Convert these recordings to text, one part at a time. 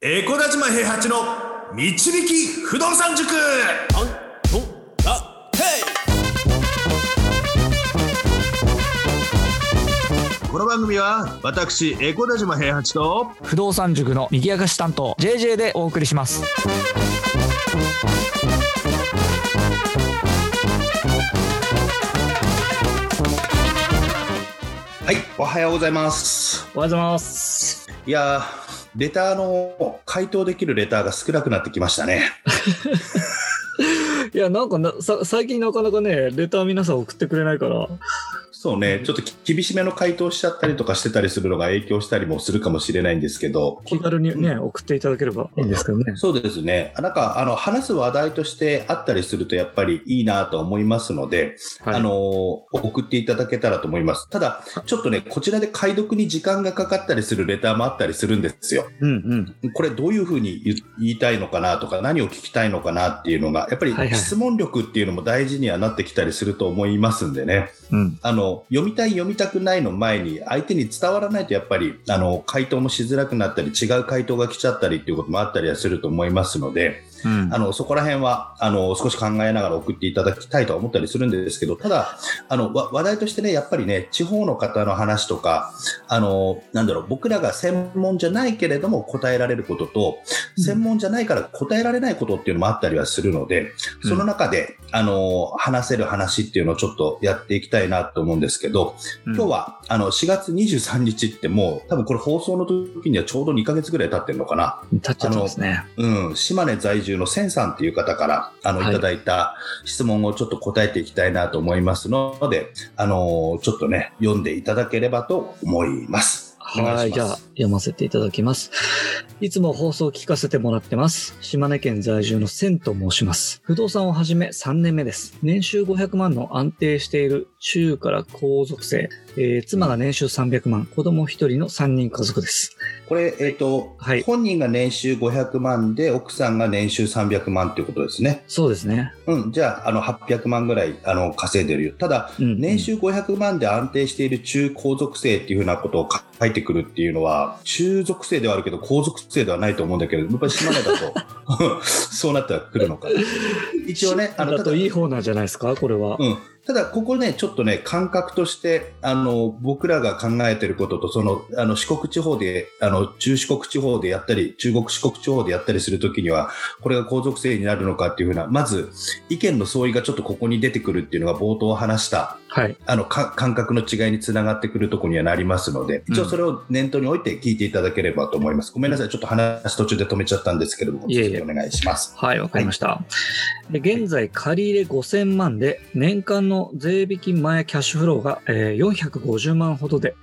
エコダジマ平八の導き不動産塾。この番組は私エコダジマ平八と不動産塾の賑やかし担当 JJ でお送りします。はい、おはようございます。おはようございます。いやー、レターの回答できるレターが少なくなってきましたね。いや、なんか最近なかなかね、レター皆さん送ってくれないから。そうね、ちょっと厳しめの回答しちゃったりとかしてたりするのが影響したりもするかもしれないんですけど、気軽にね、送っていただければいいんですけどね。そうですね。なんか話す話題としてあったりするとやっぱりいいなと思いますので、はい、送っていただけたらと思います。ただちょっとね、こちらで解読に時間がかかったりするレターもあったりするんですよ、これどういうふうに言いたいのかなとか、何を聞きたいのかなっていうのがやっぱり質問力っていうのも大事にはなってきたりすると思いますんでね、読みたい読みたくないの前に相手に伝わらないとやっぱり回答もしづらくなったり、違う回答が来ちゃったりっていうこともあったりはすると思いますので、そこら辺は少し考えながら送っていただきたいとは思ったりするんですけど、ただ話題としてね、やっぱりね、地方の方の話とか僕らが専門じゃないけれども答えられることと、専門じゃないから答えられないことっていうのもあったりはするので、その中で話せる話っていうのをちょっとやっていきたいなと思うんですけど、今日は4月23日ってもう多分これ放送の時にはちょうど2ヶ月ぐらい経ってるのかな。経っちゃってますね。島根在住の千さんっていう方からいただいた質問をちょっと答えていきたいなと思いますので、ちょっとね、読んでいただければと思います。はい、じゃあ読ませていただきます。いつも放送を聞かせてもらってます。島根県在住の千と申します。不動産をはじめ3年目です。年収500万の安定している中から高属性。妻が年収300万、子供1人の3人家族です。これ、はい、本人が年収500万で、奥さんが年収300万ということですね。そうですね。じゃあ、800万ぐらい稼いでるよ。ただ、年収500万で安定している中高属性っていうふうなことを書いてくるっていうのは、中属性ではあるけど、高属性ではないと思うんだけど、やっぱり島根だと、そうなってくるのか。一応ね、だといい方なんじゃないですか、これは。ただここね、ちょっとね、感覚として僕らが考えてることと、四国地方で中四国地方でやったり、中国四国地方でやったりするときには、これが皇族制になるのかっていうふうな、まず意見の相違がちょっとここに出てくるっていうのが冒頭話した、感覚の違いにつながってくるところにはなりますので、一応それを念頭に置いて聞いていただければと思います。ごめんなさい、ちょっと話途中で止めちゃったんですけれども、お願いします。はい、わかりました。で、現在借入5000万で年間の税引き前キャッシュフローが450万ほどで、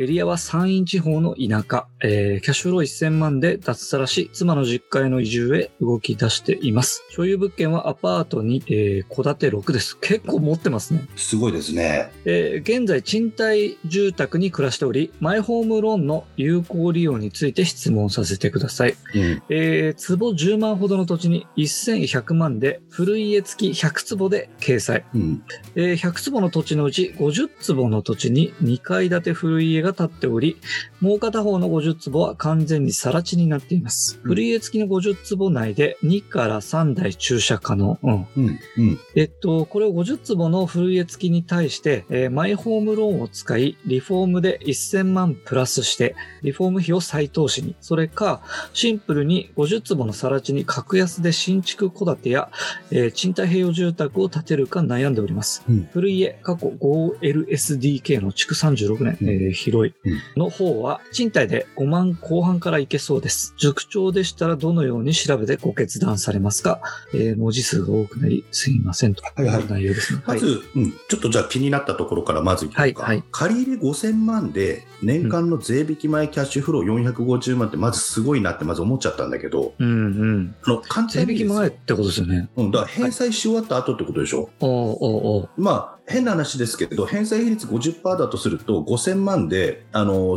エリアは山陰地方の田舎、キャッシュフロー1000万で脱サラし、妻の実家への移住へ動き出しています。所有物件はアパートに戸建て6です。結構持ってますね。すごいですね。現在賃貸住宅に暮らしており、マイホームローンの有効利用について質問させてください。坪10万ほどの土地に1100万で、古い家付き100坪で掲載。100坪の土地のうち50坪の土地に2階建て古い家が建っており、もう片方の50坪は完全に更地になっています。古い家付きの50坪内で2から3台駐車可能。これを50坪の古い家付きに対して、マイホームローンを使い、リフォームで1000万プラスしてリフォーム費を再投資に、それかシンプルに50坪の更地に格安で新築戸建てや、賃貸併用住宅を建てるか悩んでおります。古い家、過去 5LSDK の築36年、広いの方は賃貸で5万後半からいけそうです。塾長でしたらどのように調べてご決断されますか？文字数が多くなりすいませんという内容ですね。まず、ちょっとじゃあ気になったところからまずいこうか。借入5000万で年間の税引き前キャッシュフロー450万って、まずすごいなってまず思っちゃったんだけど、税引き前ってことですよね。だから返済し終わった後ってことでしょ。変な話ですけど、返済比率 50% だとすると5000万で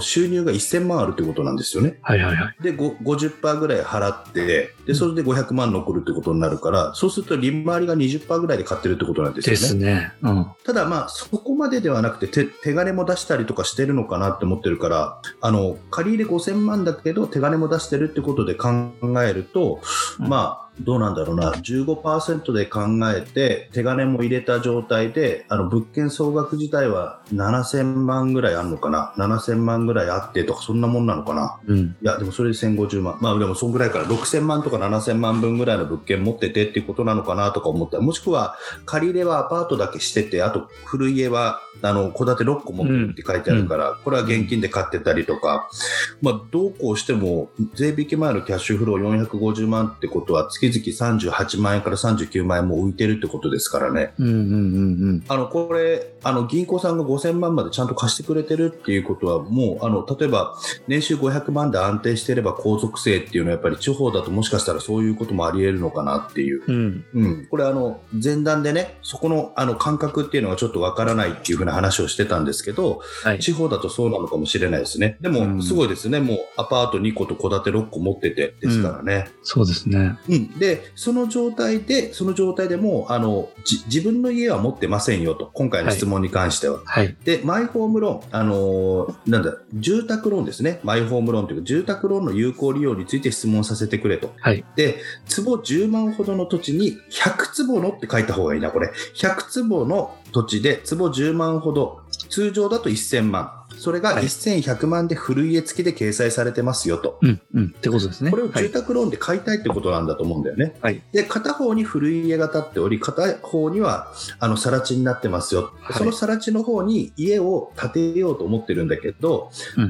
収入が1000万あるということなんですよね。はいはいはい。で 50% ぐらい払ってでそれで500万残るということになるから、うん、そうすると利回りが 20% ぐらいで買ってるということなんですよね。ですね、うん、ただまあそこまでではなくて手金も出したりとかしてるのかなって思ってるから、借り入れ5000万だけど手金も出してるってことで考えると、うん、まあどうなんだろうな、 15% で考えて手金も入れた状態で物件総額自体は7000万ぐらいあるのかな、7000万ぐらいあってとかそんなもんなのかな、うん、いやでもそれで1050万、まあでもそんぐらいから6000万とか7000万分ぐらいの物件持っててっていうことなのかなとか思ったら、もしくは借り入れはアパートだけしてて、あと古い家は戸建て6個持ってるって書いてあるから、うん、これは現金で買ってたりとか、まあ、どうこうしても税引き前のキャッシュフロー450万ってことは月々38万円から39万円も浮いてるってことですからね、うんうんうんうん、これ銀行さんが5000万までちゃんと貸してくれてるっていうことは、もう例えば年収500万で安定していれば皇族税っていうのはやっぱり地方だともしかしたらそういうこともあり得るのかなっていう、うんうん、これ前段でねそこの感覚っていうのがちょっとわからないっていうふうな話をしてたんですけど、はい、地方だとそうなのかもしれないですね。でも、うん、すごいですね、もうアパート2個と戸建て6個持っててですからね、うん、そうですね、うんでその状態でも自分の家は持ってませんよと、今回の質問に関しては、はいはい、でマイホームローン、住宅ローンですね、マイホームローンというか住宅ローンの有効利用について質問させてくれと、はい、で坪10万ほどの土地に100坪のって書いた方がいいな、これ100坪の土地で坪10万ほど、通常だと1000万、それが1100万で古い家付きで掲載されてますよと、うんうん、ってことですね。これを住宅ローンで買いたいってことなんだと思うんだよね、はい、で片方に古い家が建っており、片方には更地になってますよ、はい、その更地の方に家を建てようと思ってるんだけど、う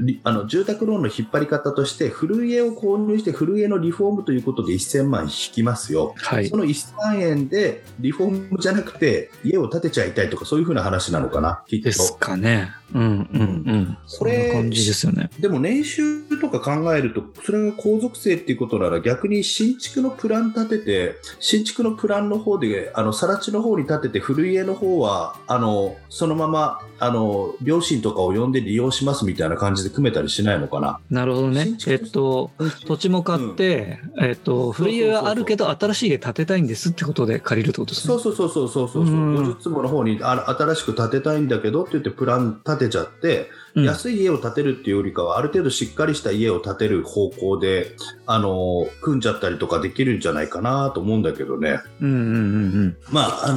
ん、住宅ローンの引っ張り方として古い家を購入して古い家のリフォームということで1000万引きますよ、はい、その1000万円でリフォームじゃなくて家を建てちゃいたいとかそういう風な話なのかな、きっとですかね、うんうんうん、これ感じですよね。でも年収とか考えるとそれが皇族税っていうことなら、逆に新築のプラン立てて新築のプランの方で更地の方に建てて古い家の方はそのまま両親とかを呼んで利用しますみたいな感じで組めたりしないのかな。なるほどね。土地も買って、うん、古い家はあるけど新しい家建てたいんですってことで借りるってことですね。そうそうそうそうそうそう、50坪の方に新しく建てたいんだけどって言ってプラン立てちゃって。うん、安い家を建てるっていうよりかはある程度しっかりした家を建てる方向で組んじゃったりとかできるんじゃないかなと思うんだけどね、うんうんうんうん、まあ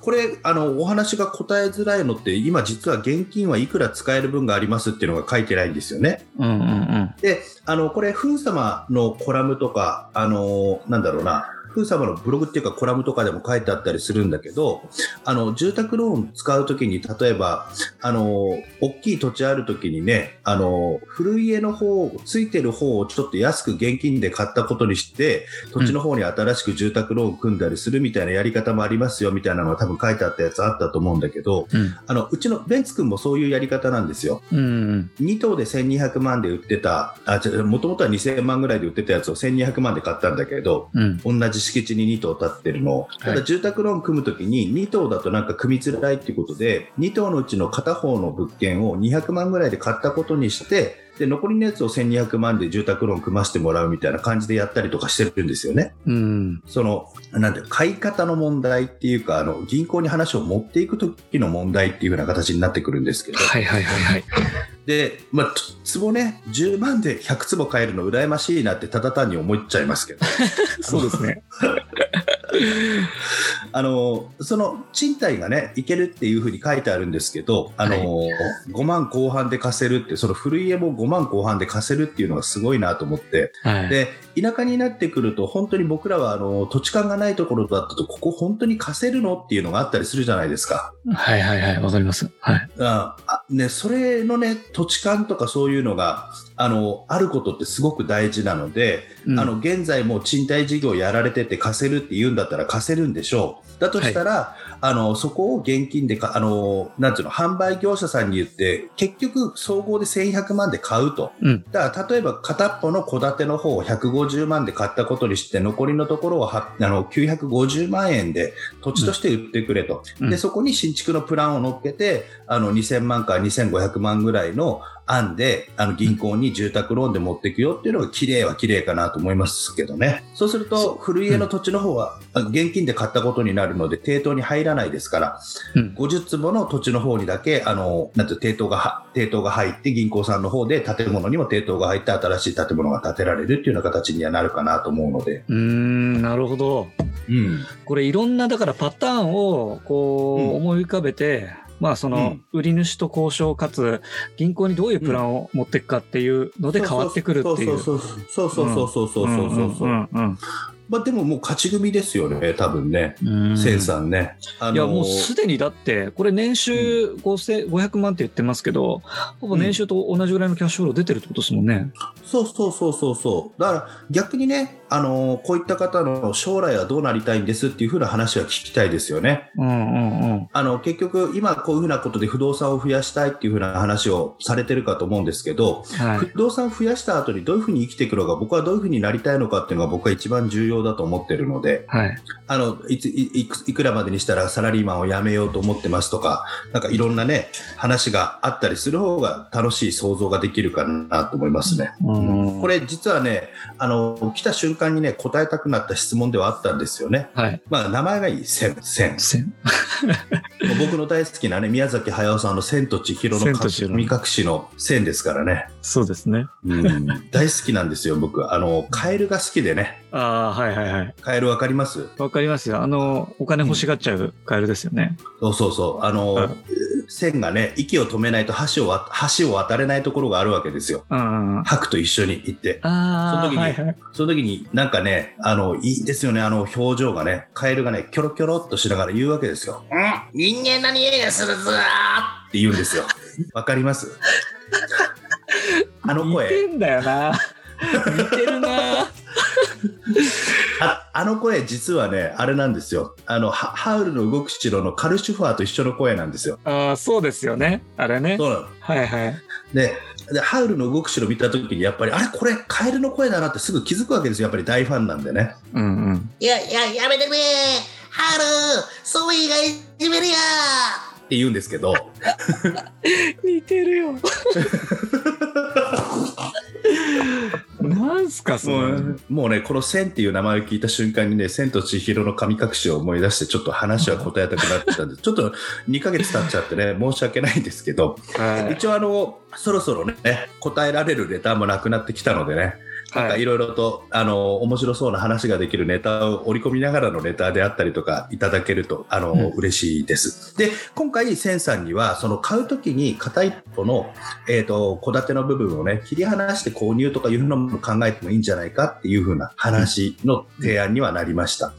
これお話が答えづらいのって今実は現金はいくら使える分がありますっていうのが書いてないんですよね、うんうんうん、でこれフン様のコラムとかなんだろうな、フー様のブログっていうかコラムとかでも書いてあったりするんだけど、住宅ローン使うときに例えば大きい土地あるときにね古い家の方ついてる方をちょっと安く現金で買ったことにして土地の方に新しく住宅ローン組んだりするみたいなやり方もありますよみたいなのが多分書いてあったやつあったと思うんだけど、うん、うちのベンツ君もそういうやり方なんですよ、うんうん、2棟で1200万で売ってた、もともとは2000万ぐらいで売ってたやつを1200万で買ったんだけど、うん、同じ敷地に2棟建ってるの、ただ住宅ローン組むときに2棟だとなんか組みづらいっていうことで2棟のうちの片方の物件を200万ぐらいで買ったことにしてで残りのやつを1200万で住宅ローン組ませてもらうみたいな感じでやったりとかしてるんですよね、うん、なんて買い方の問題っていうか銀行に話を持っていくときの問題っていう風な形になってくるんですけど、はいはいはいはいでまあ、坪ね10万で100坪買えるの羨ましいなってただ単に思っちゃいますけどそうですねその賃貸がねいけるっていうふうに書いてあるんですけどはい、5万後半で貸せるって、その古い家も5万後半で貸せるっていうのがすごいなと思って、はい、で田舎になってくると本当に僕らは土地勘がないところだったとここ本当に貸せるのっていうのがあったりするじゃないですか。はいはいはい、わかります、はい、ね、それのね土地勘とかそういうのがあることってすごく大事なので、うん、現在も賃貸事業やられてて貸せるって言うんだったら貸せるんでしょう。だとしたら、はい、そこを現金でか、なんていうの、販売業者さんに言って、結局、総合で1100万で買うと。うん、だから、例えば、片っぽの戸建ての方を150万で買ったことにして、残りのところを950万円で土地として売ってくれと。うん、で、そこに新築のプランを乗っけて、2000万から2500万ぐらいの案で、銀行に住宅ローンで持っていくよっていうのが綺麗は綺麗かなと思いますけどね。そうすると、古家の土地の方は、現金で買ったことになるので、抵当に入らないですから、うん、50坪の土地の方にだけ、なんて抵当が入って、銀行さんの方で建物にも抵当が入って、新しい建物が建てられるっていうような形にはなるかなと思うので。なるほど。うん、これいろんなだからパターンをこう思い浮かべて、まあその売り主と交渉かつ銀行にどういうプランを持っていくかっていうので変わってくるっていう。そうそうそうそうそうそう。まあ、でももう勝ち組ですよね、多分ね、千さんね。いやもうすでにだってこれ年収500万って言ってますけど、ほぼ年収と同じぐらいのキャッシュフロー出てるってことですもんね。そうそうそうそうそう。だから逆にね、こういった方の将来はどうなりたいんですっていう風な話は聞きたいですよね。結局今こういう風なことで不動産を増やしたいっていう風な話をされてるかと思うんですけど、はい、不動産を増やした後にどういう風に生きていくのか、僕はどういう風になりたいのかっていうのが僕は一番重要だと思ってるので、はい、いくらまでにしたらサラリーマンを辞めようと思ってますとか、なんかいろんなね話があったりする方が楽しい想像ができるかなと思いますね。これ実はね、来た瞬間にね答えたくなった質問ではあったんですよね。はい、まあ名前がいい千僕の大好きなね宮崎駿さんの千と千尋の神隠しの千ですからね。そうですね。大好きなんですよ僕。カエルが好きでね。ああ、はいはいはい。カエルわかります？わかりますよ。お金欲しがっちゃうカエルですよね。そうそうそう。線がね、息を止めないと橋を渡れないところがあるわけですよ。白と一緒に行って。その時になんかね、いいですよね、表情がね、カエルがね、キョロキョロっとしながら言うわけですよ。人間な匂いがするぞーって言うんですよ。わかります？声。似てんだよな。似てるな。声実はねあれなんですよ、ハウルの動く城のカルシュファーと一緒の声なんですよ。あ、そうですよね、あれね。そうなの。はいはい。でハウルの動く城見た時にやっぱりあれこれカエルの声だなってすぐ気づくわけですよ、やっぱり大ファンなんでね。やめてくれハウル、ソフィーがいじめるやって言うんですけど似てるよなんすかそれ。もうねこの千っていう名前を聞いた瞬間にね、千と千尋の神隠しを思い出してちょっと話は答えたくなってたんでちょっと2ヶ月経っちゃってね申し訳ないんですけど、はい、一応そろそろね答えられるネタもなくなってきたのでね、いろいろと面白そうな話ができるネタを織り込みながらのネタであったりとかいただけると嬉しいです。で今回千さんにはその買うときに片一方の戸建ての部分をね切り離して購入とかいうのも考えてもいいんじゃないかっていう風な話の提案にはなりました。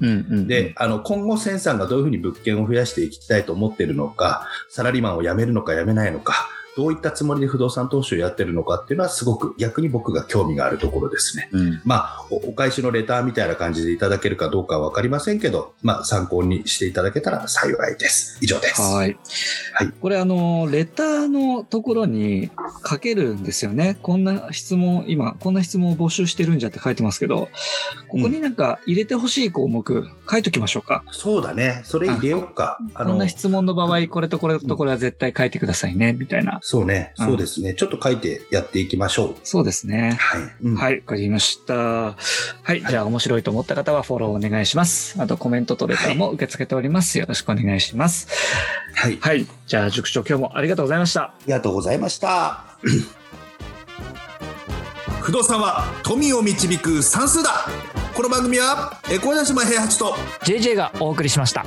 で今後千さんがどういう風に物件を増やしていきたいと思っているのか、サラリーマンを辞めるのか辞めないのか、どういったつもりで不動産投資をやってるのかっていうのはすごく逆に僕が興味があるところですね。まあお返しのレターみたいな感じでいただけるかどうかは分かりませんけど、まあ参考にしていただけたら幸いです。以上です。はい、はい、これレターのところに書けるんですよね。こんな質問を募集してるんじゃって書いてますけど、ここになんか入れてほしい項目書いときましょうか。そうだね、それ入れようか。こんな質問の場合これとこれとこれは絶対書いてくださいねみたいな。そうね、そうですね。ちょっと書いてやっていきましょう。そうですね。はい。はい、わかりました。はい。じゃあ、面白いと思った方はフォローお願いします。あと、コメントとレターも受け付けております。よろしくお願いします。はい。はい。じゃあ、塾長、今日もありがとうございました。ありがとうございました。不動産は富を導く算数だ。この番組は、小林島平八と JJ がお送りしました。